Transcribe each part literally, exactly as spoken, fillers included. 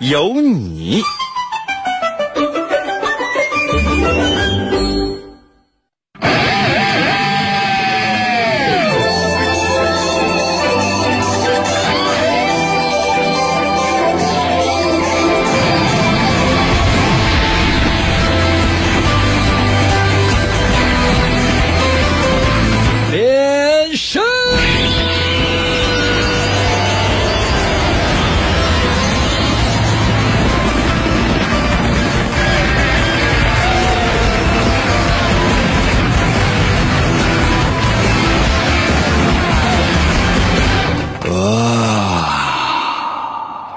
有你。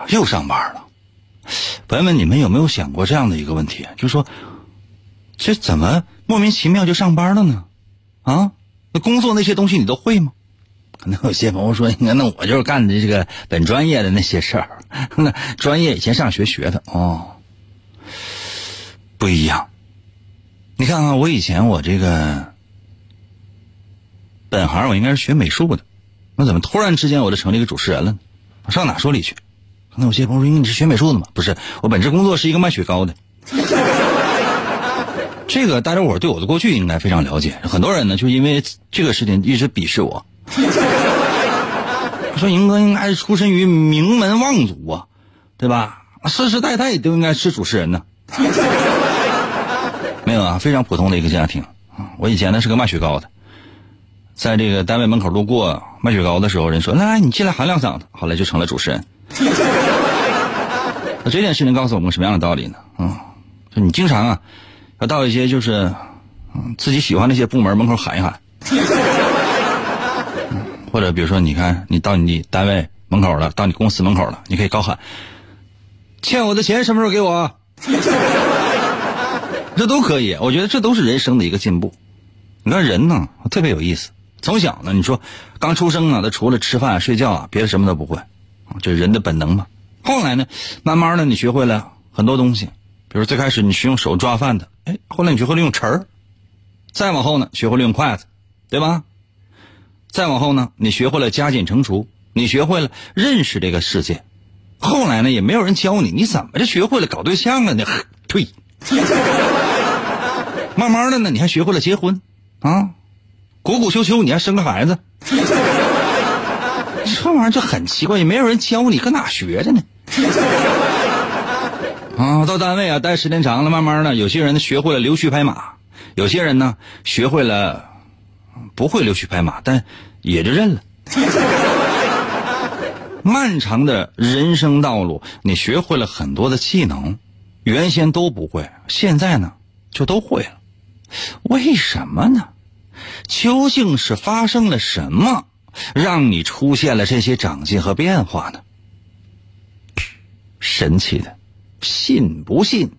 又上班了，朋友们，你们有没有想过这样的一个问题？就是说，这怎么莫名其妙就上班了呢？啊，那工作那些东西你都会吗？可能有些朋友说，你看，那我就是干的这个本专业的那些事儿，那专业以前上学学的哦，不一样。你看看我以前我这个本行，我应该是学美术的，那怎么突然之间我就成了一个主持人了呢？我上哪说理去？那有些朋友说，你是学美术的吗？不是，我本职工作是一个卖雪糕的。这个大家伙对我的过去应该非常了解，很多人呢就因为这个事情一直鄙视我。说银哥应该是出身于名门望族啊，对吧？世世代代都应该是主持人呢。没有啊，非常普通的一个家庭。我以前呢是个卖雪糕的，在这个单位门口路过卖雪糕的时候，人说来你进来喊两嗓子，后来就成了主持人。那这件事情告诉我们什么样的道理呢？嗯，就你经常啊，要到一些就是、嗯、自己喜欢那些部门门口喊一喊、嗯，或者比如说，你看你到你单位门口了，到你公司门口了，你可以高喊：“欠我的钱什么时候给我？”这都可以，我觉得这都是人生的一个进步。你看人呢，特别有意思。从小呢，你说刚出生啊，他除了吃饭、啊、睡觉啊，别的什么都不会。这人的本能嘛。后来呢，慢慢的你学会了很多东西，比如最开始你是用手抓饭的，哎，后来你学会了用匙儿，再往后呢，学会了用筷子，对吧？再往后呢，你学会了加减乘除，你学会了认识这个世界。后来呢，也没有人教你，你怎么就学会了搞对象了呢？呸！慢慢的呢，你还学会了结婚啊，鼓鼓秋秋，你还生个孩子。这玩意儿就很奇怪，也没有人教你，搁哪学着呢？啊，到单位啊，待时间长了，慢慢的，有些人学会了溜须拍马，有些人呢学会了不会溜须拍马，但也就认了。漫长的人生道路，你学会了很多的技能，原先都不会，现在呢就都会了。为什么呢？究竟是发生了什么？让你出现了这些长进和变化呢？神奇的，信不信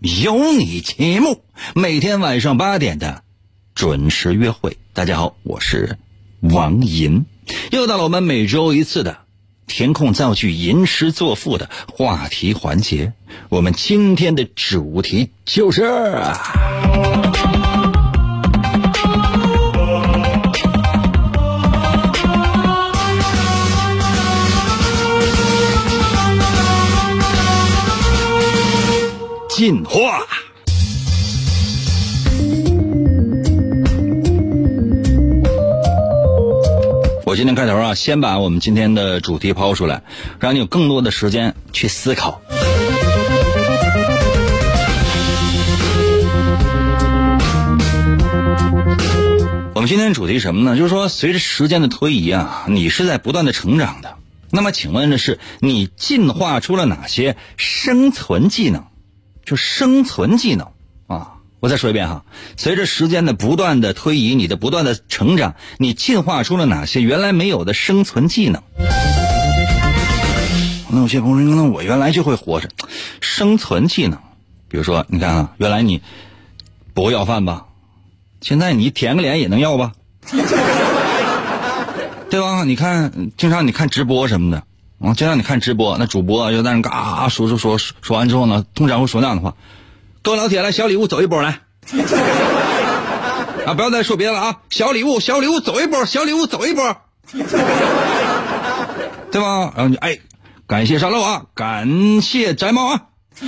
由你节目，每天晚上八点的准时约会。大家好，我是王银，又到了我们每周一次的填空造句、吟诗作赋的话题环节。我们今天的主题就是进化。我今天开头啊，先把我们今天的主题抛出来，让你有更多的时间去思考。我们今天的主题什么呢？就是说，随着时间的推移啊，你是在不断的成长的。那么，请问的是，你进化出了哪些生存技能？就生存技能啊！我再说一遍哈，随着时间的不断的推移，你的不断的成长，你进化出了哪些原来没有的生存技能？那有些朋友说，那我原来就会活着，生存技能，比如说你看啊，原来你不会要饭吧，现在你舔个脸也能要吧，对吧？你看经常你看直播什么的啊，经常你看直播，那主播就在那嘎、啊、说说说说完之后呢，通常会说那样的话，跟我老铁来小礼物走一波来。啊，不要再说别的了啊！小礼物，小礼物，走一波，小礼物，走一波，对吧？然后你哎，感谢沙漏啊，感谢宅猫啊，是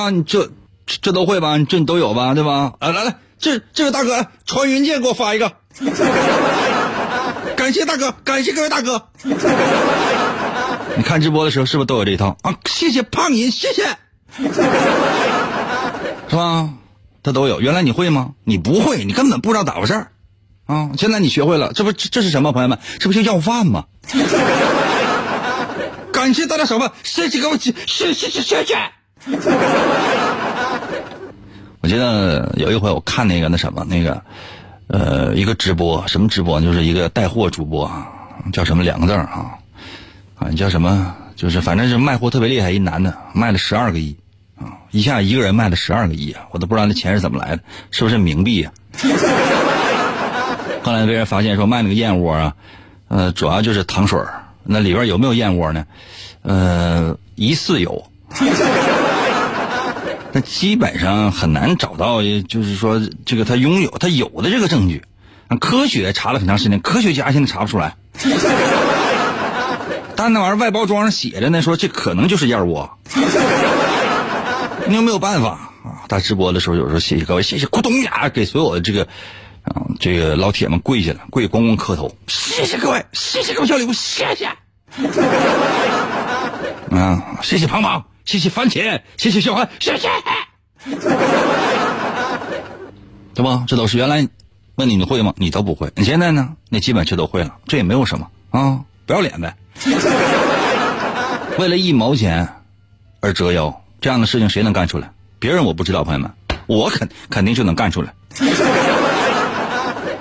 吧？你这这都会吧？这你都有吧？对吧？啊，来来，这这位大哥，穿云箭给我发一个，感谢大哥，感谢各位大哥。你看直播的时候是不是都有这一套啊？谢谢胖银，谢谢，是吧？他都有。原来你会吗？你不会，你根本不知道咋回事儿啊！现在你学会了，这不这这是什么？朋友们，这不就要饭吗？感谢大家什么？谢谢各位，谢谢谢谢谢谢。我记得有一回我看那个那什么那个，呃，一个直播，什么直播？就是一个带货主播啊，叫什么两个字啊，啊叫什么？就是反正是卖货特别厉害，一男的卖了十二个亿。一下一个人卖了十二个亿啊！我都不知道那钱是怎么来的，是不是冥币啊？后来被人发现说卖那个燕窝啊，呃，主要就是糖水儿。那里边有没有燕窝呢？呃，疑似有。那基本上很难找到，就是说这个他拥有他有的这个证据。科学查了很长时间，科学家现在查不出来。但那玩意儿外包装上写着呢，说这可能就是燕窝。你有没有办法啊？他直播的时候，有时候谢谢各位，谢谢咕咚呀，给所有的这个，啊，这个老铁们跪下了，跪公公磕头，谢谢各位，谢谢各位小礼物，谢谢，啊，谢谢庞庞，谢谢番茄，谢谢小韩，谢谢，对吧？这都是原来问你你会吗？你都不会，你现在呢？你基本就都会了，这也没有什么啊，不要脸呗，为了一毛钱而折腰。这样的事情谁能干出来？别人我不知道，朋友们，我肯肯定就能干出来，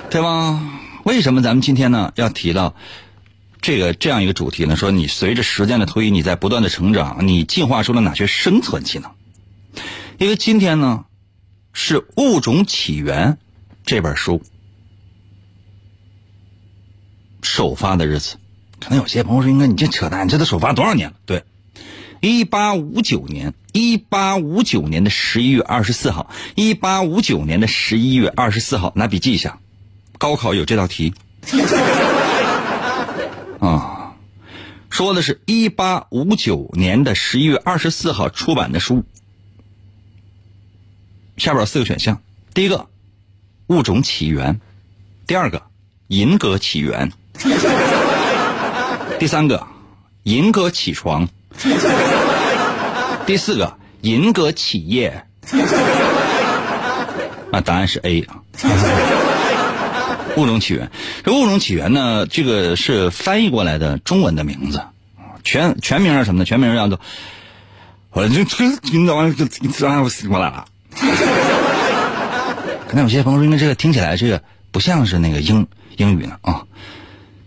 对吧？为什么咱们今天呢要提到这个这样一个主题呢？说你随着时间的推移，你在不断的成长，你进化出了哪些生存技能？因为今天呢是《物种起源》这本书首发的日子。可能有些朋友说：“应该你这扯淡，这都首发多少年了？”对。一八五九年一八五九年的十一月二十四号一八五九年的十一月二十四号，拿笔记一下，高考有这道题啊，说的是一八五九年的十一月二十四号出版的书。下边有四个选项，第一个物种起源，第二个银河起源，第三个银河起床，第四个银河企业。那答案是 A 啊。物种起源，这物种起源呢，这个是翻译过来的中文的名字，全全名是什么呢？全名叫做，我就你早上就我醒过来了。可能有些朋友说，因为这个听起来这个不像是那个英英语呢啊，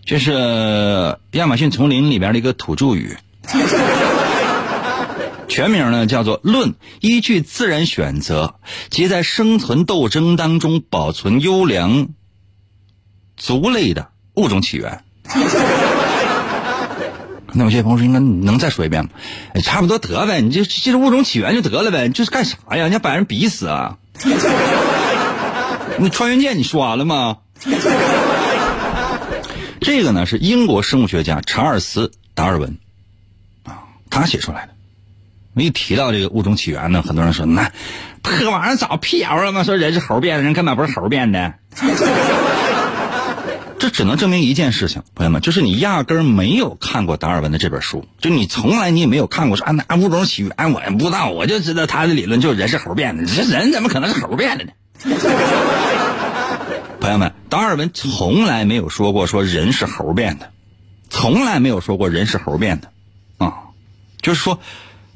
这是亚马逊丛林里边的一个土著语。全名呢叫做论依据自然选择即在生存斗争当中保存优良族类的物种起源。那有些朋友说，应该能再说一遍吗？哎，差不多得呗，你就记住物种起源就得了呗，这是干啥呀？人家把人逼死啊。你穿云箭你说完了吗？这个呢是英国生物学家查尔斯·达尔文他写出来的。一提到这个物种起源呢，很多人说那破玩意儿早辟谣了吗？说人是猴变的，人根本不是猴变的。这只能证明一件事情，朋友们，就是你压根儿没有看过达尔文的这本书，就你从来你也没有看过说啊那物种起源我也不知道，我就知道他的理论就是人是猴变的，这人怎么可能是猴变的呢？朋友们，达尔文从来没有说过说人是猴变的，从来没有说过人是猴变的啊。就是说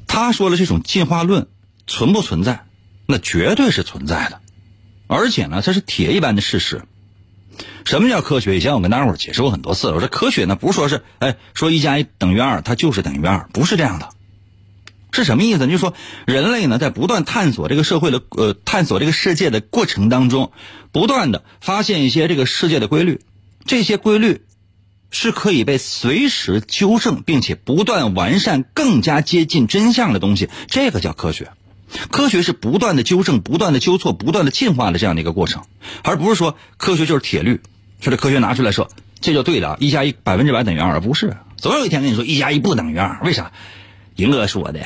他说的这种进化论存不存在，那绝对是存在的，而且呢这是铁一般的事实。什么叫科学？以前我跟大家伙解释过很多次了，我说科学呢不是说是哎说一加一等于二，它就是等于二，不是这样的。是什么意思呢？就是说人类呢在不断探索这个社会的呃探索这个世界的过程当中，不断的发现一些这个世界的规律，这些规律是可以被随时纠正并且不断完善更加接近真相的东西，这个叫科学。科学是不断的纠正不断的纠错不断的进化的这样的一个过程，而不是说科学就是铁律，就是科学拿出来说这就对了，一加一百分之百等于二，不是。总有一天跟你说一加一不等于二，为啥？银哥是我的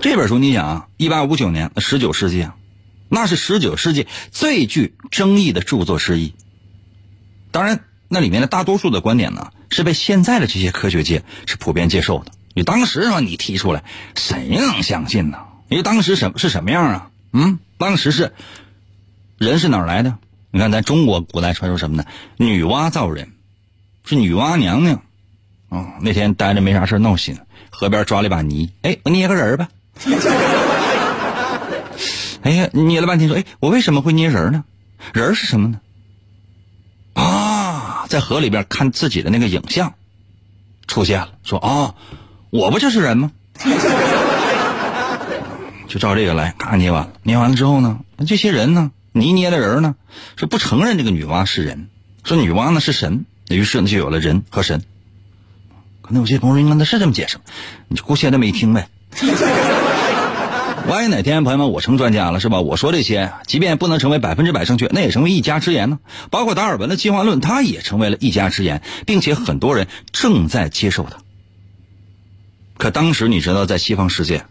这本书你想啊，一八五九年十九世纪啊，那是十九世纪最具争议的著作之一。当然那里面的大多数的观点呢是被现在的这些科学界是普遍接受的。你当时啊你提出来谁能相信呢？因为当时什是什么样啊，嗯，当时是人是哪儿来的？你看咱中国古代传说什么呢？女娲造人，是女娲娘娘哦，那天待着没啥事闹心，河边抓了一把泥，哎我捏个人吧哎呀捏了半天说哎我为什么会捏人呢？人是什么呢？啊，在河里边看自己的那个影像出现了，说啊、哦，我不就是人吗？就照这个来，咔捏完了，捏完了之后呢，这些人呢，泥捏的人呢，说不承认这个女娲是人，说女娲呢是神，于是呢就有了人和神。可能有些朋友应该他是这么解释，你就姑且这么一听呗。万一哪天朋友们我成专家了是吧，我说这些即便不能成为百分之百正确，那也成为一家之言呢。包括达尔文的进化论，它也成为了一家之言，并且很多人正在接受它。可当时你知道在西方世界，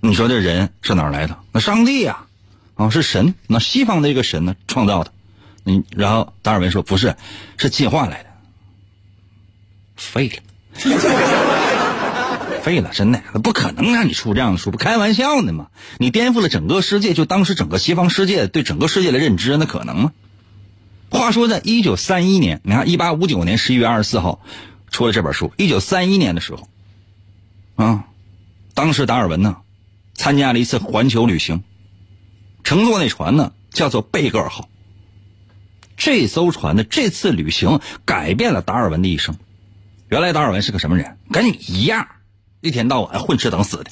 你说这人是哪儿来的？那上帝啊，啊是神，那西方的一个神呢创造的。你然后达尔文说不是，是进化来的。废了。废了，真的不可能让你出这样的书，不开玩笑呢嘛！你颠覆了整个世界，就当时整个西方世界对整个世界的认知，那可能吗？话说在一九三一年，你看一八五九年十一月二十四号出了这本书，一九三一年的时候啊，当时达尔文呢参加了一次环球旅行，乘坐那船呢叫做贝格尔号，这艘船的这次旅行改变了达尔文的一生。原来达尔文是个什么人？跟你一样，一天到晚混吃等死的，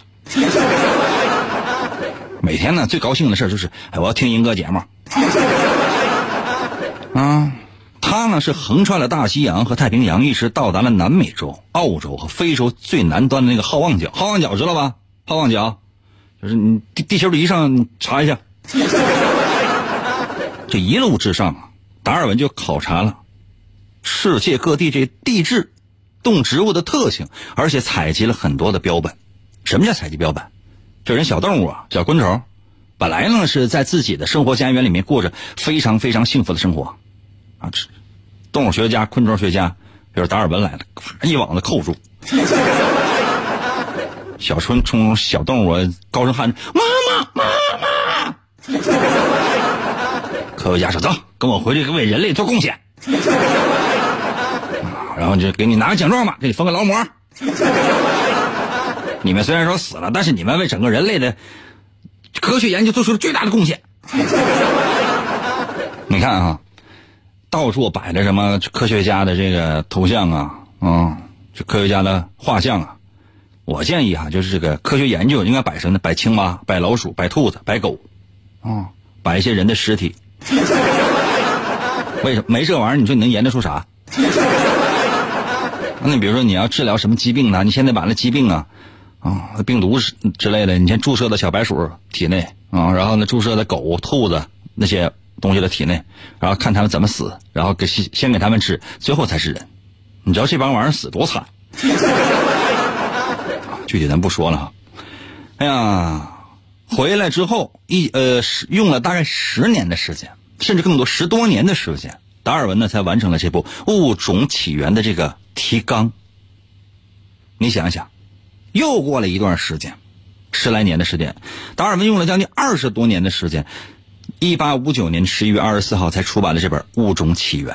每天呢最高兴的事就是，哎，我要听银哥节目。啊，他呢是横穿了大西洋和太平洋，一直到达了南美洲、澳洲和非洲最南端的那个好望角。好望角知道吧？好望角就是你地地球仪上你查一下。这一路之上啊，达尔文就考察了世界各地这地质。动植物的特性，而且采集了很多的标本。什么叫采集标本？这人小动物啊，小昆虫，本来呢是在自己的生活家园里面过着非常非常幸福的生活啊。动物学家、昆虫学家，比如达尔文来了，一网子扣住。小春虫、小动物高声喊着：“妈妈，妈妈！”科学家说：“走，跟我回去为人类做贡献。”然后就给你拿个奖状吧，给你封个劳模。你们虽然说死了，但是你们为整个人类的科学研究做出了巨大的贡献。你看啊，到处摆着什么科学家的这个头像啊，嗯，就科学家的画像啊。我建议啊，就是这个科学研究应该摆什么呢？摆青蛙、摆老鼠、摆兔子、摆狗，嗯，摆一些人的尸体。为什么没这玩意儿？你说你能研究出啥？那你比如说你要治疗什么疾病呢？你现在把那疾病啊，啊、哦、病毒之类的，你先注射到小白鼠体内啊、哦，然后呢注射到狗、兔子那些东西的体内，然后看他们怎么死，然后给先给他们吃，最后才是人。你知道这帮玩意儿死多惨？具体咱不说了哈。哎呀，回来之后一呃用了大概十年的时间，甚至更多十多年的时间，达尔文呢才完成了这部《物种起源》的这个。提纲，你想想，又过了一段时间，十来年的时间，达尔文用了将近二十多年的时间，一八五九年十一月二十四号才出版了这本《物种起源》。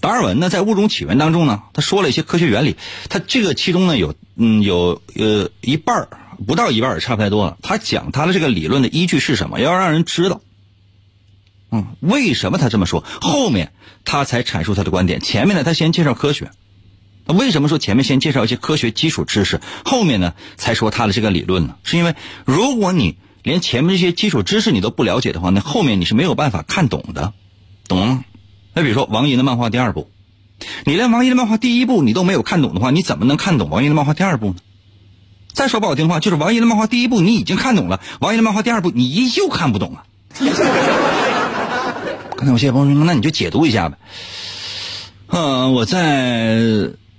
达尔文呢，在《物种起源》当中呢，他说了一些科学原理，他这个其中呢有嗯有呃一半不到一半也差不太多了。他讲他的这个理论的依据是什么，要让人知道。嗯，为什么他这么说？后面他才阐述他的观点。前面呢，他先介绍科学。为什么说前面先介绍一些科学基础知识，后面呢才说他的这个理论呢？是因为如果你连前面这些基础知识你都不了解的话，那后面你是没有办法看懂的，懂吗？那比如说王寅的漫画第二部，你连王寅的漫画第一部你都没有看懂的话，你怎么能看懂王寅的漫画第二部呢？再说不好听的话，就是王寅的漫画第一部你已经看懂了，王寅的漫画第二部你依旧看不懂了。刚才我谢朋友说，那你就解读一下呗。嗯、呃，我在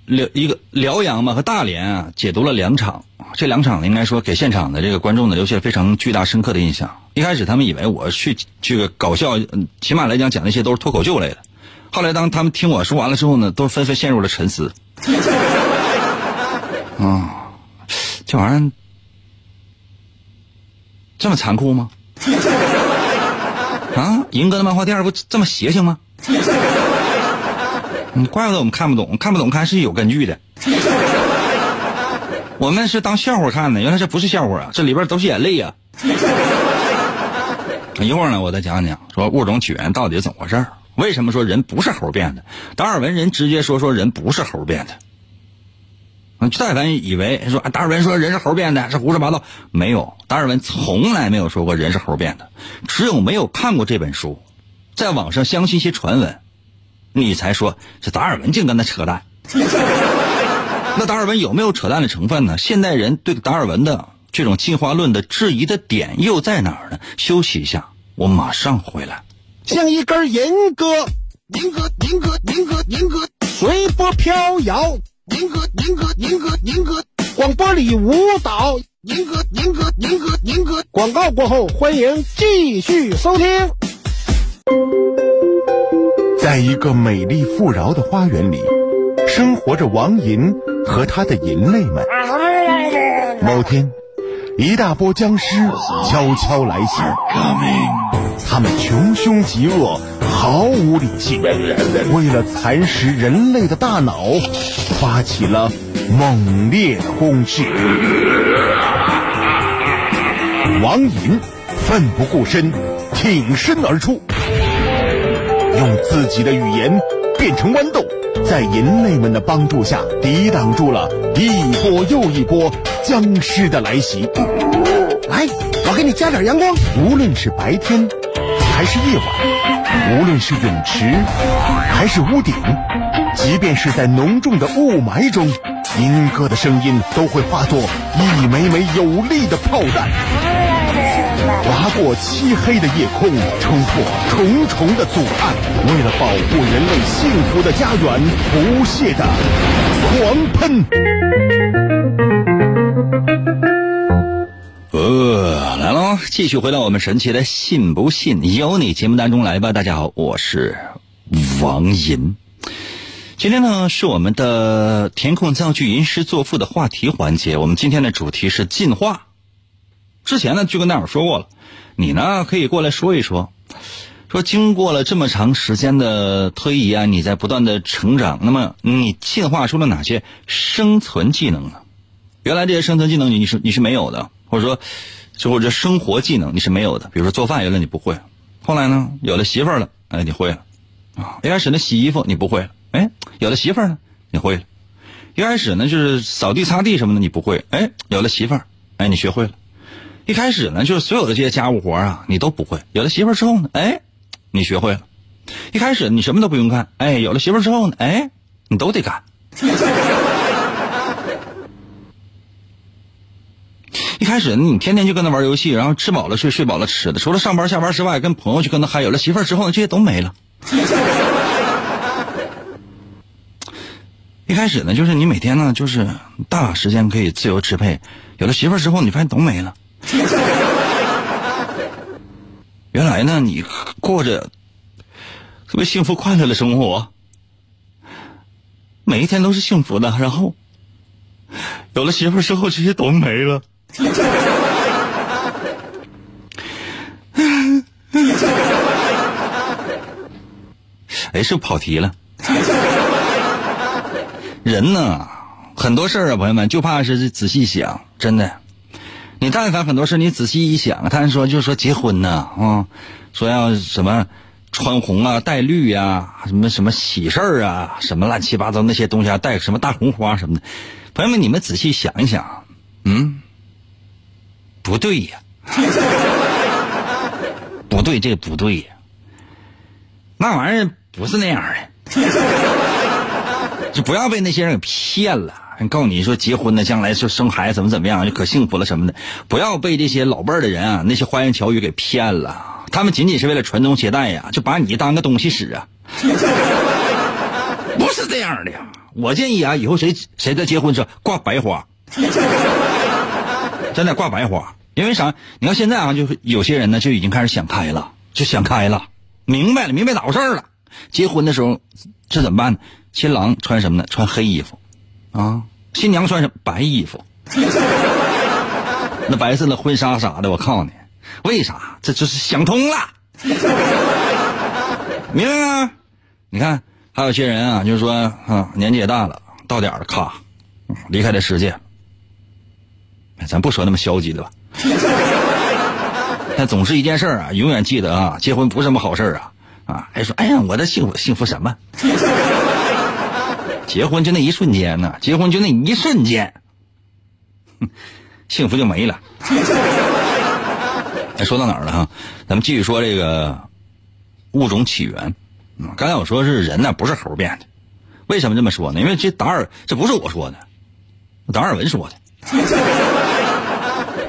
辽一个辽阳嘛和大连啊，解读了两场。这两场呢，应该说给现场的这个观众呢留下非常巨大深刻的印象。一开始他们以为我去这个搞笑，起码来讲讲那些都是脱口秀类的。后来当他们听我说完了之后呢，都纷纷陷入了沉思。嗯，这玩意儿这么残酷吗？啊，银哥的漫画第二部这么邪性吗？你怪不得我们看不懂，看不懂看是有根据的。我们是当笑话看的，原来这不是笑话啊，这里边都是眼泪啊。一会儿呢，我再讲讲说物种起源到底怎么回事儿？为什么说人不是猴变的？达尔文人直接说说人不是猴变的。但凡以为说达尔文说人是猴变的是胡说八道，没有，达尔文从来没有说过人是猴变的。只有没有看过这本书，在网上相信一些传闻。你才说这达尔文竟跟他扯淡。那达尔文有没有扯淡的成分呢？现代人对达尔文的这种进化论的质疑的点又在哪儿呢？休息一下，我马上回来。像一根银鸽，银鸽银鸽银鸽银鸽随波飘摇，银鸽银鸽银鸽银鸽广播里舞蹈，银鸽银鸽银鸽银鸽广告过后，欢迎继续收听。在一个美丽富饶的花园里，生活着王寅和他的银类们。某天，一大波僵尸悄悄来袭，他们穷凶极恶，毫无理性，为了蚕食人类的大脑，发起了猛烈的攻势。王寅奋不顾身，挺身而出，用自己的语言变成豌豆，在人类们的帮助下抵挡住了一波又一波僵尸的来袭。来，我给你加点阳光。无论是白天还是夜晚，无论是泳池还是屋顶，即便是在浓重的雾霾中，银鸽的声音都会化作一枚枚有力的炮弹，划过漆黑的夜空，冲破重重的阻碍，为了保护人类幸福的家园，不懈的狂喷。呃，来喽，继续回到我们神奇的信不信由你节目当中来吧。大家好，我是王寅。今天呢是我们的填空造句吟诗作赋的话题环节，我们今天的主题是进化。之前呢就跟大伙说过了，你呢可以过来说一说，说经过了这么长时间的推移啊，你在不断的成长，那么你进化出了哪些生存技能呢？原来这些生存技能你是你是没有的，或者说就或者生活技能你是没有的，比如说做饭原来你不会，后来呢有了媳妇儿了，哎你会了啊，一开始呢洗衣服你不会了，哎有了媳妇儿呢你会了，一开始呢就是扫地擦地什么的你不会，哎有了媳妇儿，哎你学会了。一开始呢，就是所有的这些家务活啊，你都不会。有了媳妇之后呢，哎，你学会了。一开始你什么都不用干，哎，有了媳妇之后呢，哎，你都得干。一开始你天天就跟他玩游戏，然后吃饱了睡，睡饱了吃的，除了上班下班之外，跟朋友去跟他嗨。有了媳妇之后呢，这些都没了。一开始呢，就是你每天呢，就是大把时间可以自由支配。有了媳妇之后，你发现都没了。原来呢你过着特别幸福快乐的生活，每一天都是幸福的，然后有了媳妇之后这些都没了。哎，是跑题了。人呢很多事儿啊，朋友们就怕是仔细想，真的，你但凡很多事你仔细一想，他说就是说结婚呢啊、嗯，说要什么穿红啊、带绿啊、什么什么喜事儿啊、什么乱七八糟那些东西啊，带什么大红花什么的。朋友们，你们仔细想一想，嗯，不对呀，不对，这不对呀，那玩意儿不是那样的，就不要被那些人给骗了。告诉你说结婚的将来说生孩子怎么怎么样就可幸福了什么的，不要被这些老辈儿的人啊那些花言巧语给骗了，他们仅仅是为了传宗接代呀、啊，就把你当个东西使啊，不是这样的呀。我建议啊，以后谁谁在结婚时候挂白花，真的挂白花，因为啥？你看现在啊，就有些人呢就已经开始想开了，就想开了，明白了，明白咋回事了。结婚的时候这怎么办呢？新郎穿什么呢？穿黑衣服。啊，新娘穿什么？白衣服，那白色的婚纱啥的，我靠你，为啥？这就是想通了，明白吗？你看，还有些人啊，就是说啊，年纪也大了，到点了，咔，离开这世界。咱不说那么消极的吧，但总是一件事儿啊，永远记得啊，结婚不是什么好事儿啊，啊，还说哎呀，我的幸福幸福什么？结婚就那一瞬间呢，结婚就那一瞬间，幸福就没了。哎，说到哪儿了哈？咱们继续说这个物种起源。嗯，刚才我说是人呢，不是猴变的。为什么这么说呢？因为这达尔这不是我说的，达尔文说的。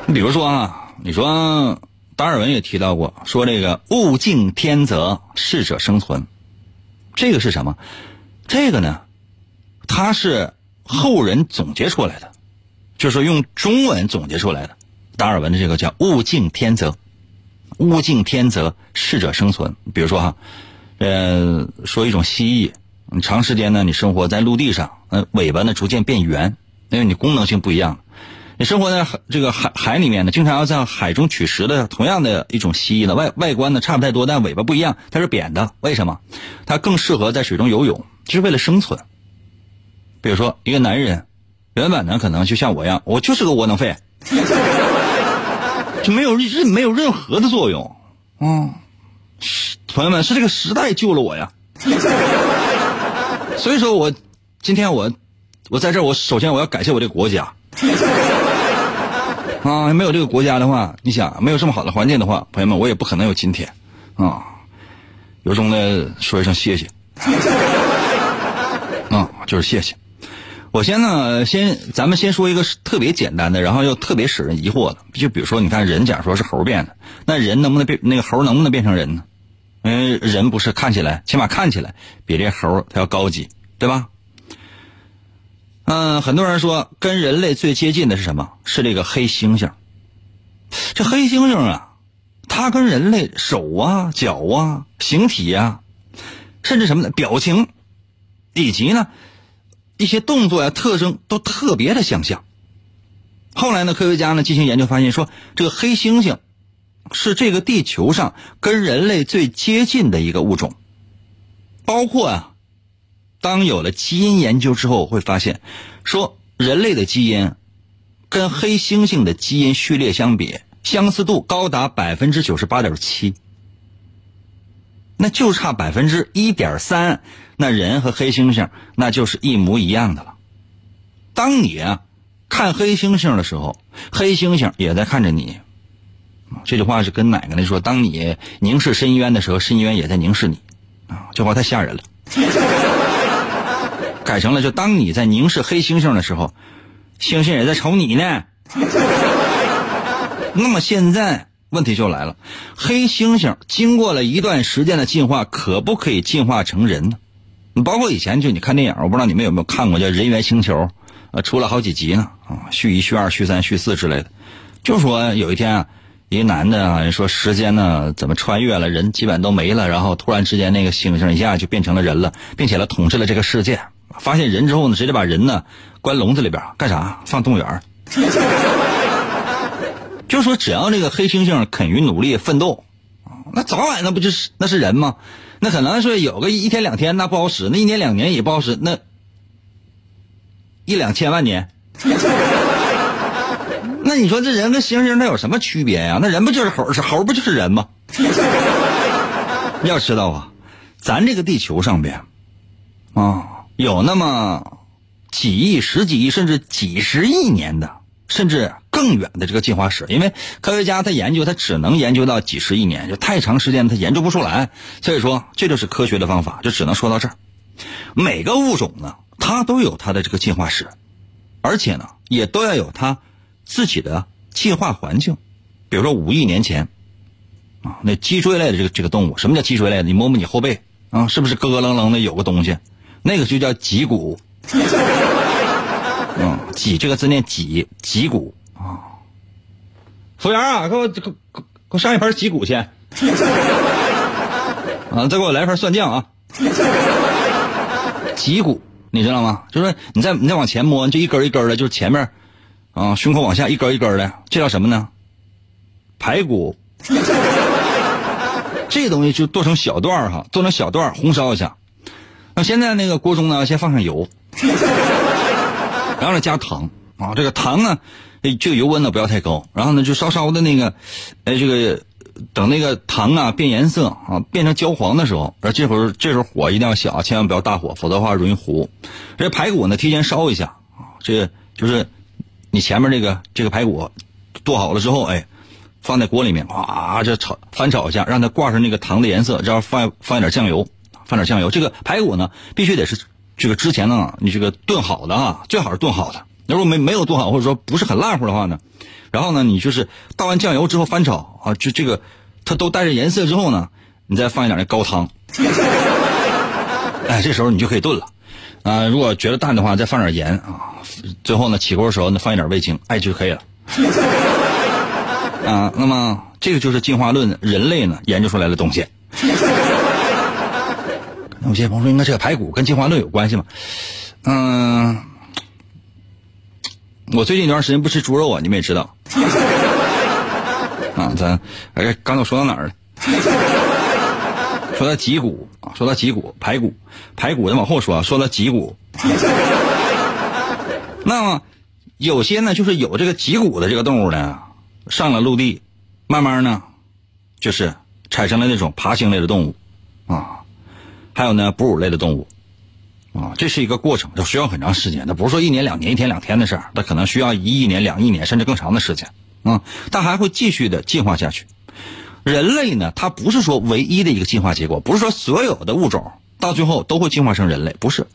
你比如说啊，你说达尔文也提到过，说这个物竞天择，适者生存。这个是什么？这个呢？它是后人总结出来的，就是用中文总结出来的。达尔文的这个叫物竞天择，物竞天择，适者生存。比如说哈，呃，说一种蜥蜴，你长时间呢，你生活在陆地上，呃，尾巴呢逐渐变圆，因为你功能性不一样。你生活在这个海海里面呢，经常要在海中取食的，同样的一种蜥蜴呢，外外观呢差不太多，但尾巴不一样，它是扁的。为什么？它更适合在水中游泳，就是为了生存。比如说一个男人原本呢可能就像我一样，我就是个窝囊废，就没有任没有任何的作用。嗯，朋友们，是这个时代救了我呀。所以说我今天我我在这儿，我首先我要感谢我这个国家啊，没有这个国家的话，你想没有这么好的环境的话，朋友们，我也不可能有今天啊。由衷的说一声谢谢啊，就是谢谢。我先呢，先咱们先说一个特别简单的，然后又特别使人疑惑的，就比如说，你看人假如说是猴变的，那人能不能变？那个猴能不能变成人呢？嗯，人不是看起来，起码看起来比这猴它要高级，对吧？嗯，很多人说跟人类最接近的是什么？是这个黑猩猩。这黑猩猩啊，它跟人类手啊、脚啊、形体啊，甚至什么的表情，以及呢，一些动作呀、啊、特征都特别的相像。后来呢，科学家呢进行研究发现说，这个黑猩猩是这个地球上跟人类最接近的一个物种。包括啊，当有了基因研究之后，会发现说人类的基因跟黑猩猩的基因序列相比，相似度高达 百分之九十八点七。那就差 百分之一点三， 那人和黑猩猩那就是一模一样的了。当你啊看黑猩猩的时候，黑猩猩也在看着你。这句话是跟哪个人说？当你凝视深渊的时候，深渊也在凝视你。啊，这话太吓人了。改成了就当你在凝视黑猩猩的时候，猩猩也在瞅你呢。那么现在问题就来了，黑猩猩经过了一段时间的进化，可不可以进化成人呢？包括以前就你看电影，我不知道你们有没有看过叫《人猿星球》，呃，出了好几集呢，啊，续一、续二、续三、续四之类的。就说有一天啊，一个男的啊，说时间呢怎么穿越了，人基本都没了，然后突然之间那个猩猩一下就变成了人了，并且呢统治了这个世界。发现人之后呢，直接把人呢关笼子里边干啥？放动物园。就说只要这个黑猩猩肯于努力奋斗，那早晚那不就是那是人吗？那可能说有个一天两天那不好使，那一年两年也不好使，那一两千万年，那你说这人跟猩猩它有什么区别呀、啊？那人不就是猴，是猴不就是人吗？要知道啊，咱这个地球上边啊，有那么几亿、十几亿甚至几十亿年的甚至更远的这个进化史，因为科学家他研究他只能研究到几十亿年，就太长时间他研究不出来，所以说这就是科学的方法，就只能说到这儿。每个物种呢它都有它的这个进化史，而且呢也都要有它自己的进化环境。比如说五亿年前啊，那脊椎类的这个这个动物，什么叫脊椎类的？你摸摸你后背啊，是不是咯咯楞楞的有个东西？那个就叫脊骨。嗯，脊这个字念脊，脊骨啊。服务员啊，给我给给给我上一盘脊骨去。啊，再给我来一盘蒜酱啊。脊骨，你知道吗？就是你再你再往前摸，就一根一根的，就是前面啊，胸口往下一根一根的，这叫什么呢？排骨。这东西就剁成小段哈，剁成小段红烧一下。那现在那个锅中呢，先放上油，然后呢加糖啊，这个糖呢，这个油温呢不要太高，然后呢就稍稍的那个，哎这个等那个糖啊变颜色啊变成焦黄的时候，而这会儿这时候火一定要小，千万不要大火，否则的话容易糊。这排骨呢提前烧一下啊，这就是你前面这个这个排骨剁好了之后，哎。放在锅里面啊，这炒翻炒一下，让它挂上那个糖的颜色，然后放放一点酱油，放点酱油。这个排骨呢，必须得是这个之前呢，你这个炖好的啊，最好是炖好的。如果没没有炖好，或者说不是很烂乎的话呢，然后呢，你就是倒完酱油之后翻炒啊，就这个它都带着颜色之后呢，你再放一点那高汤。哎，这时候你就可以炖了。啊，如果觉得淡的话，再放点盐啊。最后呢，起锅的时候呢，放一点味精，哎就可以了。啊，那么这个就是进化论人类呢研究出来的东西。那有些朋友说，应该这个排骨跟进化论有关系吗？嗯，我最近一段时间不吃猪肉啊，你们也知道。啊，咱哎，刚才我说到哪儿了？说到脊骨啊，说到脊骨，排骨，排骨的往后说，说到脊骨。那么有些呢，就是有这个脊骨的这个动物呢。上了陆地，慢慢呢就是产生了那种爬行类的动物啊，还有呢哺乳类的动物啊，这是一个过程，这需要很长时间，它不是说一年两年一天两天的事儿，它可能需要一亿年两亿年甚至更长的时间啊，它还会继续的进化下去。人类呢，它不是说唯一的一个进化结果，不是说所有的物种到最后都会进化成人类，不是，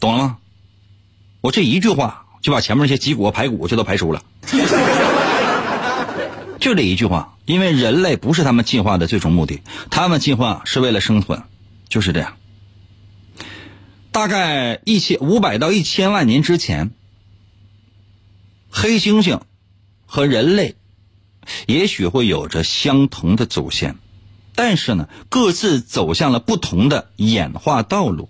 懂了吗？我这一句话就把前面那些脊骨排骨就都排除了。就这一句话，因为人类不是他们进化的最终目的，他们进化是为了生存，就是这样。大概一千五百到一千万年之前，黑猩猩和人类也许会有着相同的祖先，但是呢，各自走向了不同的演化道路。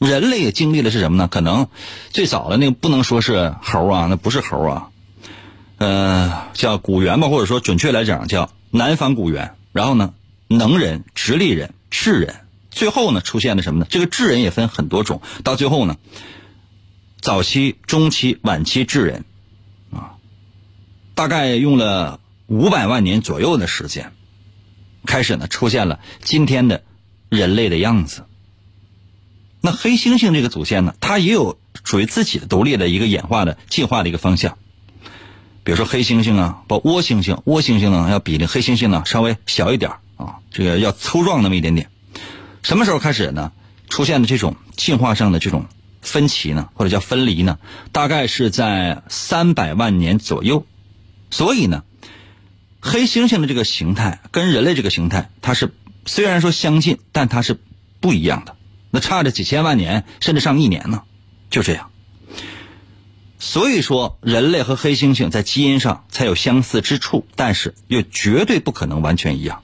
人类也经历的是什么呢？可能最早的那个不能说是猴啊，那不是猴啊。呃，叫古猿吧，或者说准确来讲叫南方古猿。然后呢，能人、直立人、智人，最后呢出现了什么呢？这个智人也分很多种，到最后呢，早期、中期、晚期智人，啊，大概用了五百万年左右的时间，开始呢出现了今天的人类的样子。那黑猩猩这个祖先呢，它也有属于自己的独立的一个演化的进化的一个方向。比如说黑猩猩啊，包括窝猩猩，窝猩猩呢要比那黑猩猩呢稍微小一点啊，这个要粗壮那么一点点。什么时候开始呢？出现的这种进化上的这种分歧呢，或者叫分离呢？大概是在三百万年左右。所以呢，黑猩猩的这个形态跟人类这个形态，它是虽然说相近，但它是不一样的，那差着几千万年甚至上亿年呢，就这样。所以说人类和黑猩猩在基因上才有相似之处，但是又绝对不可能完全一样。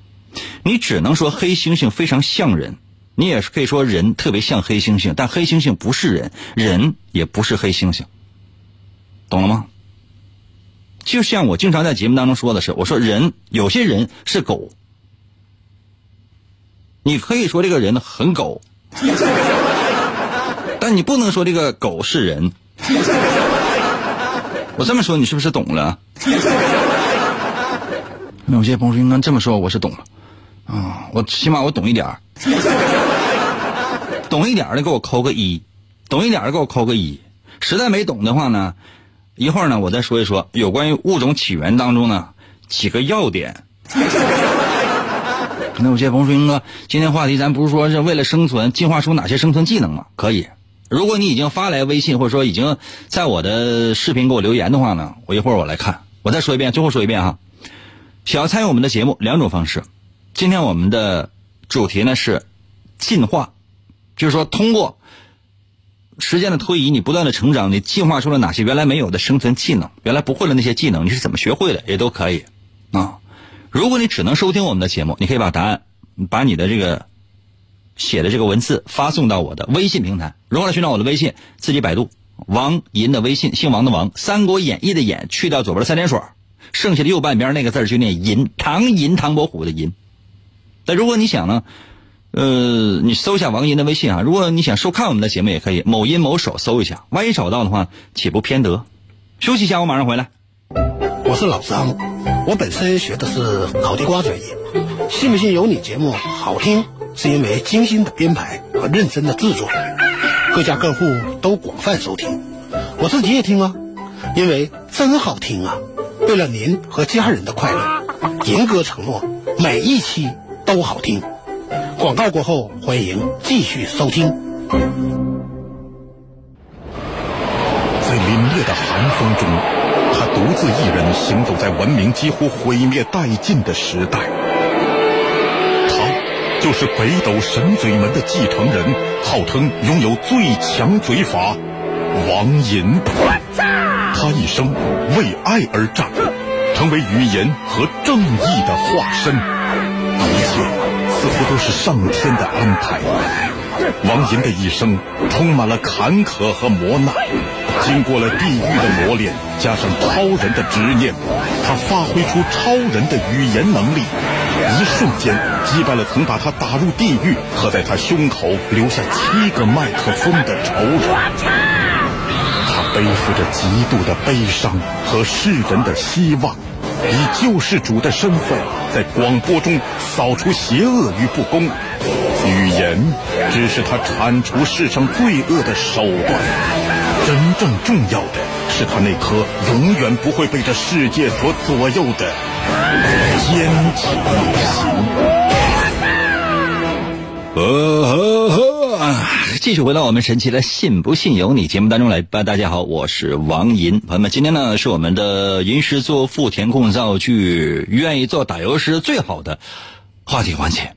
你只能说黑猩猩非常像人，你也可以说人特别像黑猩猩，但黑猩猩不是人，人也不是黑猩猩，懂了吗？就像我经常在节目当中说的是，我说人，有些人是狗，你可以说这个人很狗，但你不能说这个狗是人。我这么说你是不是懂了？有些朋友说，应该这么说我是懂了。啊、嗯，我起码我懂一点儿，懂一点儿的给我扣个一，懂一点儿的给我扣个一，实在没懂的话呢，一会儿呢我再说一说有关于物种起源当中呢几个要点。那有些朋友说，英哥，今天话题咱不是说是为了生存进化出哪些生存技能吗？可以，如果你已经发来微信或者说已经在我的视频给我留言的话呢，我一会儿我来看。我再说一遍，最后说一遍哈，想要参与我们的节目两种方式。今天我们的主题呢是进化，就是说通过时间的推移，你不断的成长，你进化出了哪些原来没有的生存技能，原来不会的那些技能你是怎么学会的，也都可以啊。如果你只能收听我们的节目，你可以把答案把你的这个写的这个文字发送到我的微信平台，如何来寻找我的微信，自己百度王银的微信，姓王的王，三国演义的演去掉左边的三点水，剩下的右半边那个字就念银，唐银，唐伯虎的银。但如果你想呢，呃，你搜一下王银的微信啊。如果你想收看我们的节目也可以，某音某手搜一下，万一找到的话，岂不偏得？休息一下，我马上回来。我是老张，我本身学的是烤地瓜专业。信不信由你节目好听，是因为精心的编排和认真的制作，各家各户都广泛收听。我自己也听啊，因为真好听啊。为了您和家人的快乐，银哥承诺每一期都好听。广告过后，欢迎继续收听。在凛冽的寒风中，他独自一人行走在文明几乎毁灭殆尽的时代。他就是北斗神嘴门的继承人，号称拥有最强嘴法王银。他一生为爱而战，成为语言和正义的化身。一切似乎都是上天的安排。王银的一生充满了坎坷和磨难，经过了地狱的磨练，加上超人的执念，他发挥出超人的语言能力，一瞬间击败了曾把他打入地狱和在他胸口留下七个麦克风的仇人。他背负着极度的悲伤和世人的希望，以救世主的身份在广播中扫除邪恶与不公。语言只是他铲除世上罪恶的手段，真正重要的是他那颗永远不会被这世界所左右的坚强的心。哦哦哦，继续回到我们神奇的信不信由你节目当中来吧。大家好，我是王银。朋友们，今天呢是我们的吟诗作赋填空造句愿意做打油诗最好的话题环节。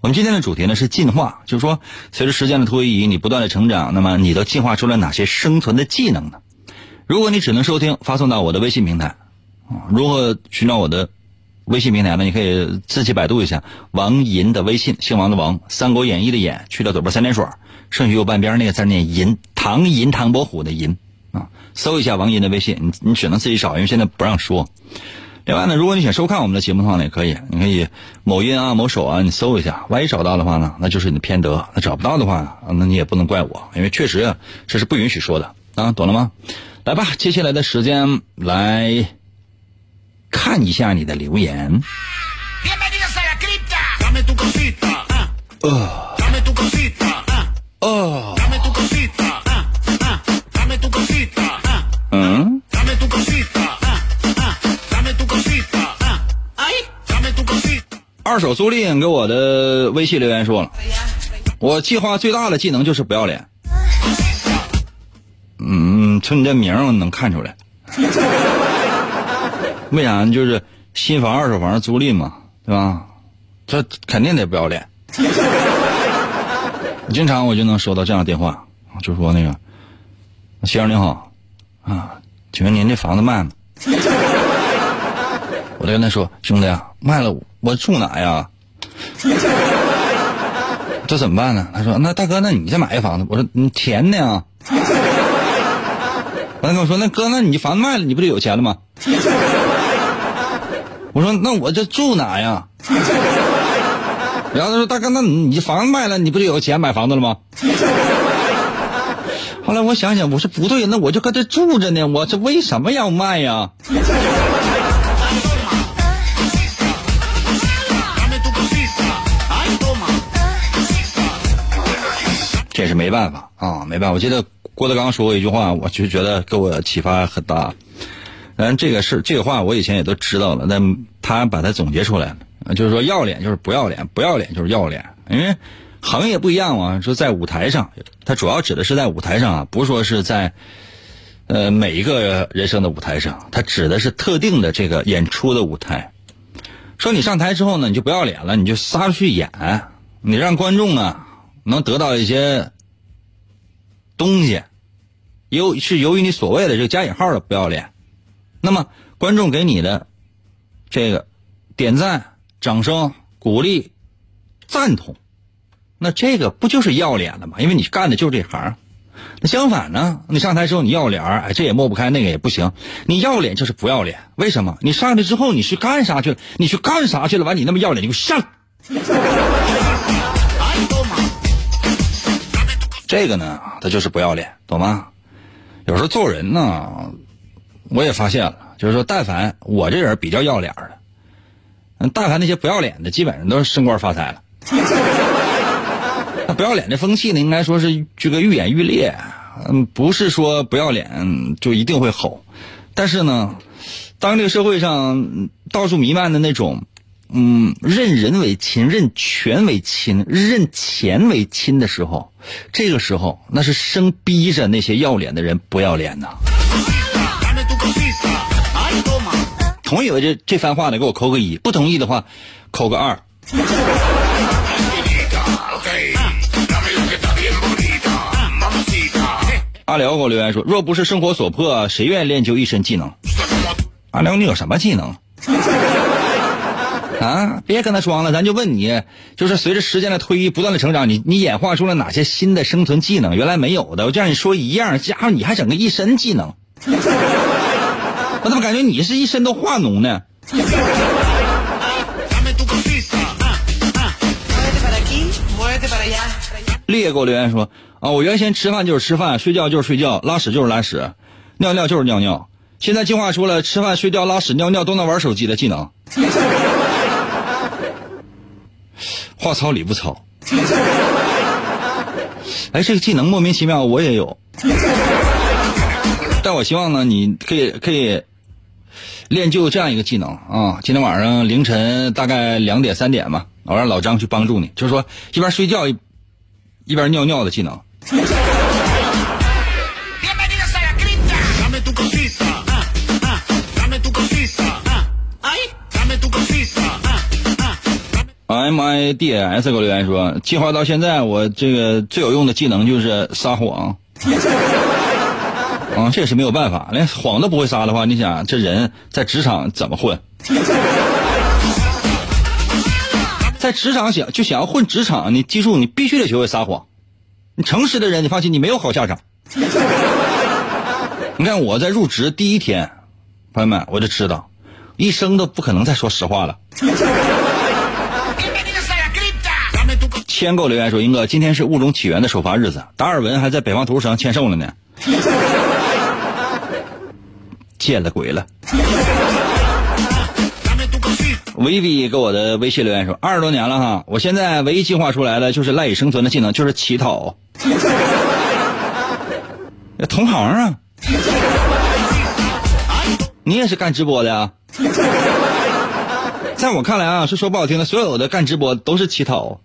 我们今天的主题呢是进化，就是说随着时间的推移，你不断的成长，那么你都进化出了哪些生存的技能呢？如果你只能收听，发送到我的微信平台。如何寻找我的微信平台呢？你可以自己百度一下王银的微信，姓王的王，三国演义的演去掉左边三点水，顺序右半边那个字念银，唐银，唐伯虎的银啊。搜一下王银的微信，你你只能自己找，因为现在不让说。另外呢，如果你想收看我们的节目的话呢，也可以，你可以某音啊某手啊你搜一下，万一找到的话呢，那就是你的偏得，那找不到的话那你也不能怪我，因为确实啊这是不允许说的啊，懂了吗？来吧，接下来的时间来看一下你的留言。呃哦，嗯，二手租赁给我的微信留言说了，我计划最大的技能就是不要脸。嗯，从你这名儿我能看出来。为啥？就是新房、二手房租赁嘛，对吧？这肯定得不要脸。经常我就能收到这样的电话，就说那个先生您好啊，请问您这房子卖吗？我就跟他说，兄弟啊，卖了我住哪呀？这怎么办呢？他说，那大哥，那你再买一房子。我说，你钱呢呀？他跟我说，那哥，那你房子卖了，你不就有钱了吗？我说，那我这住哪呀？然后他说，大哥，那你房子卖了，你不就有钱买房子了吗？后来我想想，我说不对，那我就搁这住着呢，我这为什么要卖呀？这是没办法啊，没办法。我记得郭德纲说过一句话，我就觉得给我启发很大。嗯，这个事这个话我以前也都知道了，但他把它总结出来了，就是说要脸就是不要脸，不要脸就是要脸。因为行业不一样嘛，说在舞台上，他主要指的是在舞台上啊，不是说是在呃每一个人生的舞台上，他指的是特定的这个演出的舞台。说你上台之后呢，你就不要脸了，你就撒出去演，你让观众啊能得到一些东西，由是由于你所谓的这个加引号的不要脸。那么观众给你的这个点赞、掌声、鼓励、赞同，那这个不就是要脸了吗？因为你干的就是这行。那相反呢，你上台之后你要脸，哎，这也抹不开，那个也不行。你要脸就是不要脸，为什么？你上去之后你去干啥去了？你去干啥去了？完你那么要脸，你给我上！这个呢，他就是不要脸，懂吗？有时候做人呢。我也发现了，就是说但凡我这人比较要脸的，但凡那些不要脸的基本上都是升官发财了。那不要脸的风气呢，应该说是这个愈演愈烈，嗯，不是说不要脸就一定会吼。但是呢，当这个社会上到处弥漫的那种嗯任人为亲、任权为亲、任钱为亲的时候，这个时候那是生逼着那些要脸的人不要脸呢。同意我这这番话呢，给我扣个一；不同意的话，扣个二。阿辽给我留言说：“若不是生活所迫，谁愿意练就一身技能？”阿辽，你有什么技能？啊！别跟他装了，咱就问你，就是随着时间的推移，不断的成长，你你演化出了哪些新的生存技能？原来没有的，我就让你说一样，家伙你还整个一身技能。我怎么感觉你是一身都化脓呢？列给我留言说啊，我原先吃饭就是吃饭，睡觉就是睡觉，拉屎就是拉屎，尿尿就是尿尿，现在进化出了吃饭、睡觉、拉屎、尿尿都能玩手机的技能。话糙理不糙。哎，这个技能莫名其妙我也有。但我希望呢，你可以可以练就这样一个技能啊！今天晚上凌晨大概两点三点吧，我让老张去帮助你，就是说一边睡觉 一, 一边尿尿的技能。M I D S 给我留言说，计划到现在我这个最有用的技能就是撒谎。啊、嗯，这也是没有办法，连谎都不会撒的话，你想这人在职场怎么混？在职场想就想要混职场，你记住，你必须得学会撒谎。你诚实的人，你放心，你没有好下场。你看我在入职第一天，朋友们，我就知道，一生都不可能再说实话了。先给我留言说，英哥，今天是《物种起源》的首发日子，达尔文还在北方图书城签售了呢。见了鬼了。维维给我的微信留言说，二十多年了哈，我现在唯一计划出来的就是赖以生存的技能就是乞讨。同行啊，你也是干直播的啊？在我看来啊，是说不好听的，所有的干直播都是乞讨。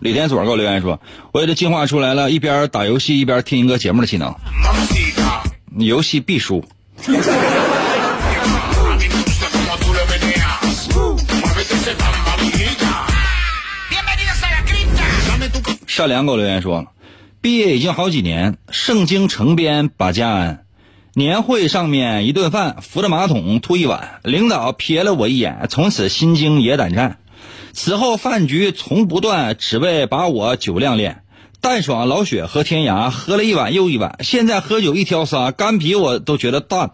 李天锁给我留言说，我也得进化出来了，一边打游戏一边听一个节目的技能，游戏必输。善良给我留言说，毕业已经好几年，圣经城边把家安，年会上面一顿饭扶着马桶吐一碗，领导瞥了我一眼，从此心惊也胆战，此后饭局从不断，只为把我酒量练，淡爽老雪和天涯，喝了一碗又一碗，现在喝酒一挑仨，干啤我都觉得淡。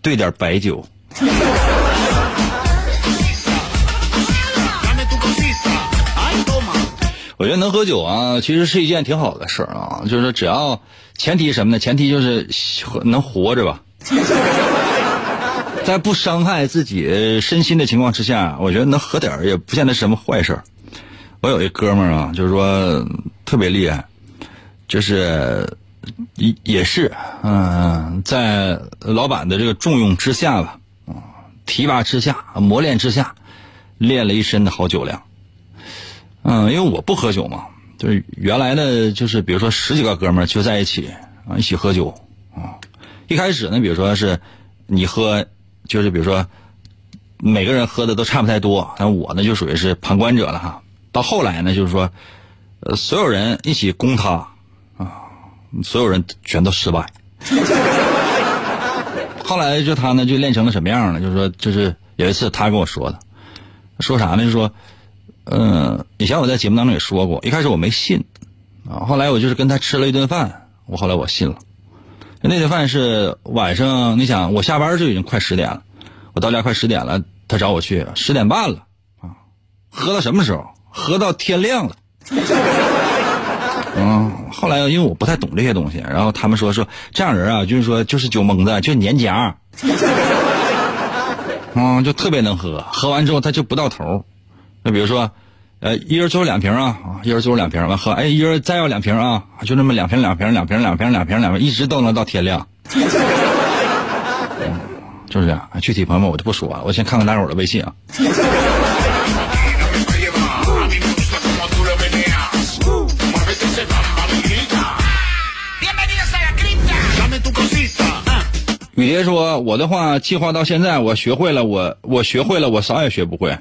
兑点白酒。我觉得能喝酒啊，其实是一件挺好的事啊，就是只要前提什么呢？前提就是能活着吧。在不伤害自己身心的情况之下，我觉得能喝点儿也不见得什么坏事。我有一哥们儿啊，就是说特别厉害，就是也也是嗯、呃，在老板的这个重用之下吧，提拔之下，磨练之下，练了一身的好酒量。嗯、呃，因为我不喝酒嘛，就是原来的就是比如说十几个哥们儿就在一起啊，一起喝酒啊。一开始呢，比如说是你喝，就是比如说每个人喝的都差不太多，但我呢就属于是旁观者了哈。到后来呢，就是说，呃，所有人一起攻他啊，所有人全都失败。后来就他呢就练成了什么样呢？就是说，就是有一次他跟我说的，说啥呢？就是说，嗯，以前我在节目当中也说过，一开始我没信啊，后来我就是跟他吃了一顿饭，我后来我信了。那顿饭是晚上，你想我下班就已经快十点了，我到家快十点了，他找我去十点半了啊，喝到什么时候？喝到天亮了。嗯，后来因为我不太懂这些东西，然后他们说说这样人啊，就是说就是酒蒙子，就是粘夹，嗯，就特别能喝，喝完之后他就不到头。那比如说，呃，一人最后两瓶啊，一人最后两瓶，完喝，哎，一人再要两瓶啊，就那么两瓶两瓶两瓶两瓶两瓶两瓶，一直都能到天亮。嗯、就是这样，具体朋友们我就不说了，我先看看大伙的微信啊。雨蝶说：“我的话，计划到现在，我学会了，我我学会了，我啥也学不会。”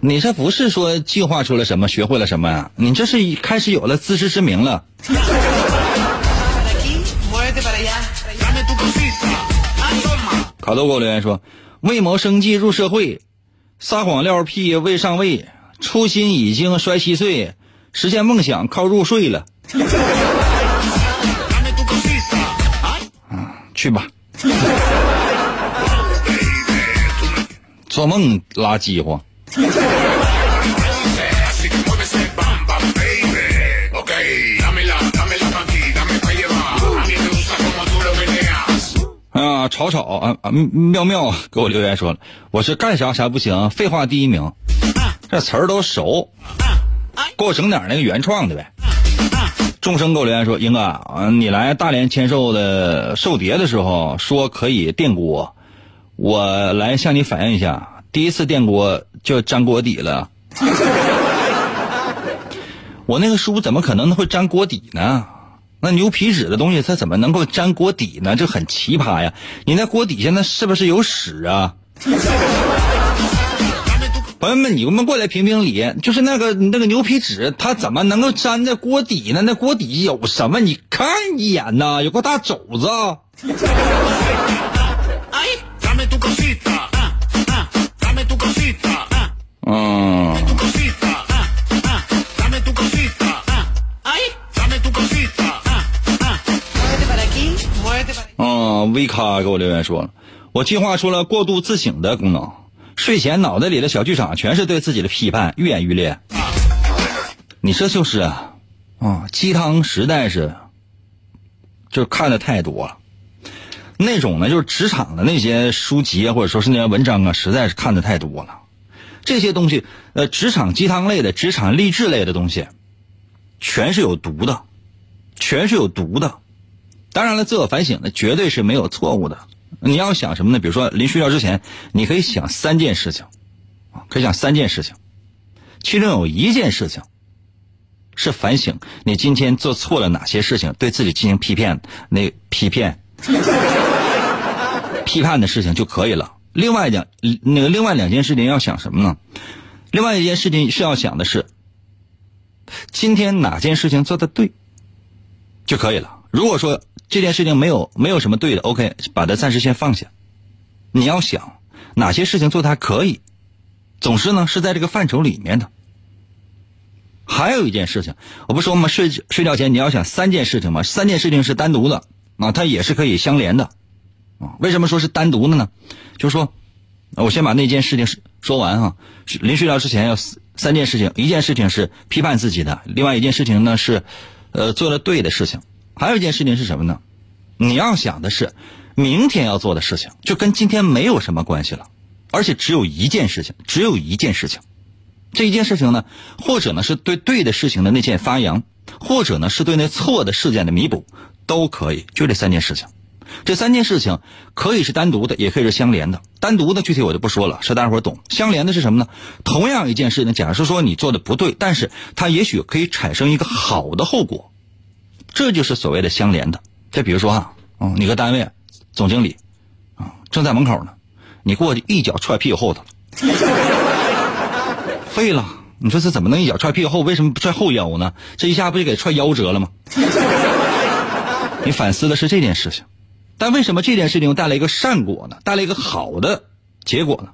你这不是说计划出了什么学会了什么呀、啊？你这是开始有了自知之明了。卡多给我留言说，为谋生计入社会，撒谎撂屁未上位，初心已经摔稀碎，实现梦想靠入睡了。啊、去吧。做梦拉饥荒。啊，吵吵啊啊！妙妙给我留言说了，我是干啥啥不行，废话第一名，这词儿都熟，给我整点那个原创的呗。众生给我留言说，英啊，你来大连签售的售碟的时候说可以电锅，我来向你反映一下。第一次电锅就粘锅底了，我那个书怎么可能会粘锅底呢？那牛皮纸的东西它怎么能够粘锅底呢？这很奇葩呀！你那锅底下那是不是有屎啊？朋友们，你们过来评评理，就是那个那个牛皮纸它怎么能够粘在锅底呢？那锅底有什么？你看一眼呐，有个大肘子。嗯，啊，维卡给我留言说了，我计划出了过度自省的功能，睡前脑袋里的小剧场全是对自己的批判，愈演愈烈。你这就是啊，啊，鸡汤实在是，就看的太多了。那种呢，就是职场的那些书籍啊，或者说是那些文章啊，实在是看的太多了。这些东西，呃，职场鸡汤类的、职场励志类的东西，全是有毒的，全是有毒的。当然了，自我反省呢，绝对是没有错误的。你要想什么呢？比如说，临睡觉之前，你可以想三件事情，可以想三件事情，其中有一件事情是反省你今天做错了哪些事情，对自己进行批判，那批判、批判的事情就可以了。另外两那个另外两件事情要想什么呢？另外一件事情是要想的是，今天哪件事情做得对就可以了。如果说这件事情没有没有什么对的 ，OK， 把它暂时先放下。你要想哪些事情做它可以，总之呢是在这个范畴里面的。还有一件事情，我不说嘛，睡睡觉前你要想三件事情嘛，三件事情是单独的啊，它也是可以相连的。为什么说是单独的呢？就是说我先把那件事情说完啊，临睡觉之前要三件事情，一件事情是批判自己的，另外一件事情呢是呃做了对的事情，还有一件事情是什么呢？你要想的是明天要做的事情，就跟今天没有什么关系了。而且只有一件事情，只有一件事情。这一件事情呢，或者呢是对对的事情的那件发扬，或者呢是对那错的事件的弥补，都可以，就这三件事情。这三件事情可以是单独的，也可以是相连的。单独的具体我就不说了，是大家伙懂。相连的是什么呢？同样一件事情，假设说你做的不对，但是它也许可以产生一个好的后果，这就是所谓的相连的。再比如说啊，嗯，你个单位总经理啊、嗯、正在门口呢，你过去一脚踹屁股后头废了，你说这怎么能一脚踹屁股后？为什么不踹后腰呢？这一下不就给踹夭折了吗？你反思的是这件事情，但为什么这件事情带来一个善果呢？带来一个好的结果呢？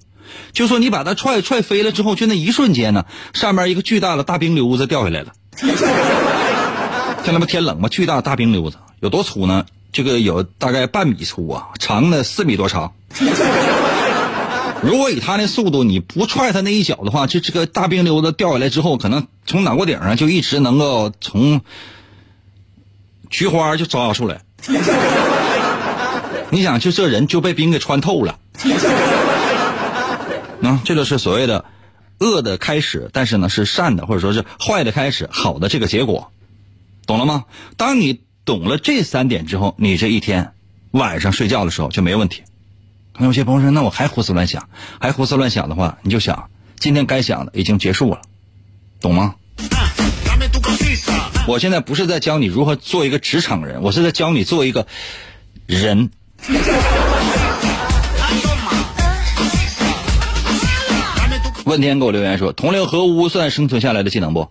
就说你把它踹踹飞了之后，就那一瞬间呢，上面一个巨大的大冰溜子掉下来了。像那么天冷嘛，巨大的大冰溜子有多粗呢？这个有大概半米粗啊，长的四米多长。如果以他那速度，你不踹他那一脚的话，就这个大冰溜子掉下来之后，可能从脑瓜顶上就一直能够从菊花就抓出来。你想，就这人就被冰给穿透了。嗯，这就是所谓的恶的开始，但是呢是善的，或者说是坏的开始，好的这个结果，懂了吗？当你懂了这三点之后，你这一天晚上睡觉的时候就没问题。那有些朋友说，那我还胡思乱想，还胡思乱想的话，你就想今天该想的已经结束了，懂吗？我现在不是在教你如何做一个职场人，我是在教你做一个人。问天给我留言说，同流合污算生存下来的技能不？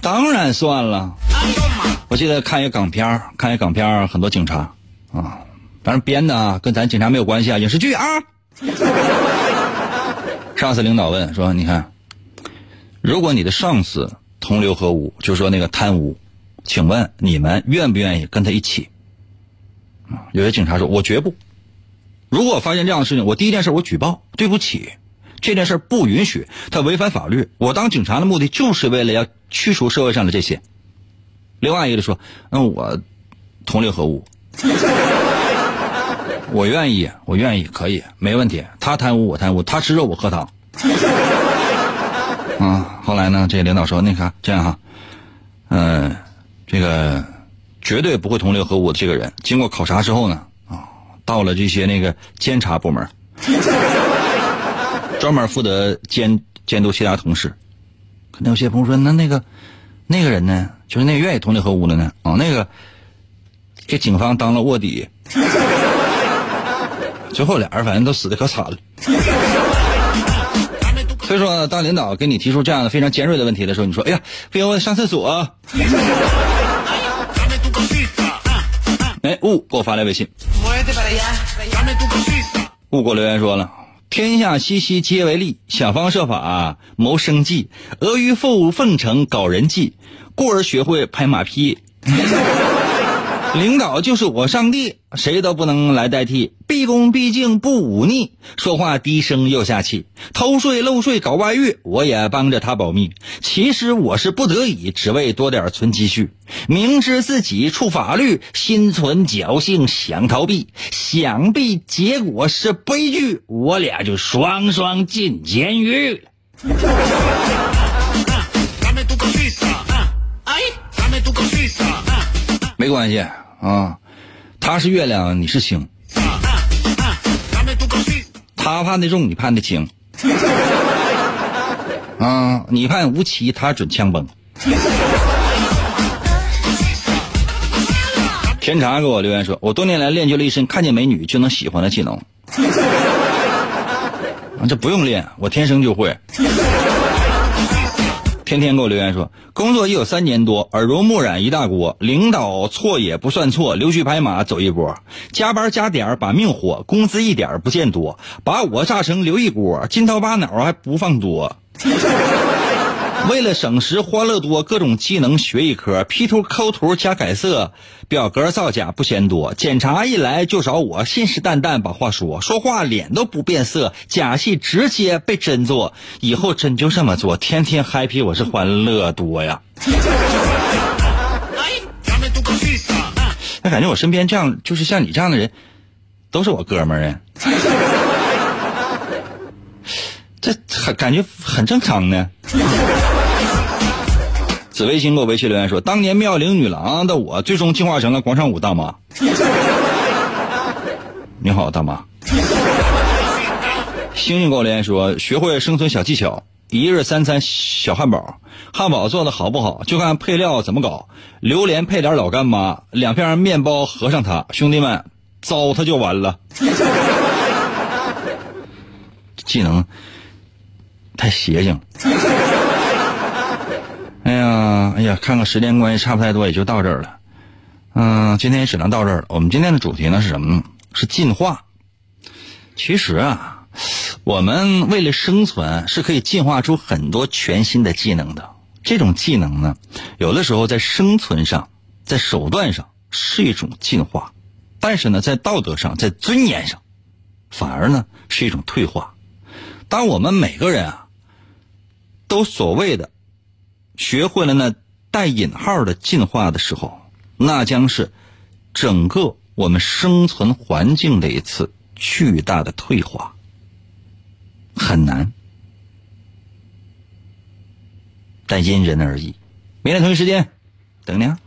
当然算了。我记得看一个港片，看一个港片很多警察啊，反正编的啊，跟咱警察没有关系啊，影视剧啊。上司领导问说，你看，如果你的上司同流合污，就说那个贪污，请问你们愿不愿意跟他一起？啊，有些警察说，我绝不。如果我发现这样的事情，我第一件事我举报，对不起，这件事不允许，他违反法律。我当警察的目的就是为了要驱除社会上的这些。另外一个说，那、嗯、我同流合污。我愿意，我愿意，可以，没问题。他贪污，我贪污；他吃肉，我喝汤。啊，后来呢，这领导说：“那啥，这样哈，嗯、呃，这个绝对不会同流合污的这个人，经过考察之后呢，啊，到了这些那个监察部门，专门负责监监督其他同事。可能有些朋友说，那那个那个人呢，就是那个愿意同流合污的呢，啊，那个给警方当了卧底。”最后俩人反正都死得可惨了。所以说，当领导给你提出这样的非常尖锐的问题的时候，你说：“哎呀，不行，我上厕所、啊。”哎，雾给我发来微信，雾给我留言说了：“天下熙熙皆为利，想方设法谋生计，阿谀奉奉承搞人际，故而学会拍马屁。”领导就是我上帝，谁都不能来代替，毕恭毕敬不忤逆，说话低声又下气，偷税漏税搞外遇，我也帮着他保密，其实我是不得已，只为多点存积蓄，明知自己触法律，心存侥幸想逃避，想必结果是悲剧，我俩就双双进监狱了。没关系啊，他是月亮，你是星，他判得重，你判得轻，啊，你判无期，他准枪崩。甜茶给我留言说，我多年来练就了一身看见美女就能喜欢的技能，啊，这不用练，我天生就会。天天给我留言说，工作已有三年多，耳濡目染一大锅，领导错也不算错，溜须拍马走一波，加班加点把命活，工资一点不见多，把我炸成留一锅，金刀巴脑还不放多。为了省时欢乐多，各种技能学一科， P 图抠图加改色，表格造假不嫌多，检查一来就找我，信誓旦旦把话说，说话脸都不变色，假戏直接被真做，以后真就这么做，天天 happy， 我是欢乐多呀。那感觉我身边这样就是像你这样的人都是我哥们儿啊，这很感觉很正常呢。紫微星给我微信留言说，当年妙龄女郎的我最终进化成了广场舞大妈。你好大妈。星星给我留言说，学会生存小技巧，一日三餐小汉堡，汉堡做的好不好就看配料怎么搞，榴莲配点老干妈，两片面包合上它，兄弟们糟蹋就完了。技能太邪性。哎呀哎呀，看看时间关系差不太多也就到这儿了。嗯、呃、今天也只能到这儿了。我们今天的主题呢是什么呢？是进化。其实啊，我们为了生存是可以进化出很多全新的技能的。这种技能呢，有的时候在生存上，在手段上是一种进化，但是呢在道德上，在尊严上反而呢是一种退化。当我们每个人啊都所谓的学会了那带引号的进化的时候，那将是整个我们生存环境的一次巨大的退化。很难，但因人而异。明天同一时间等你啊。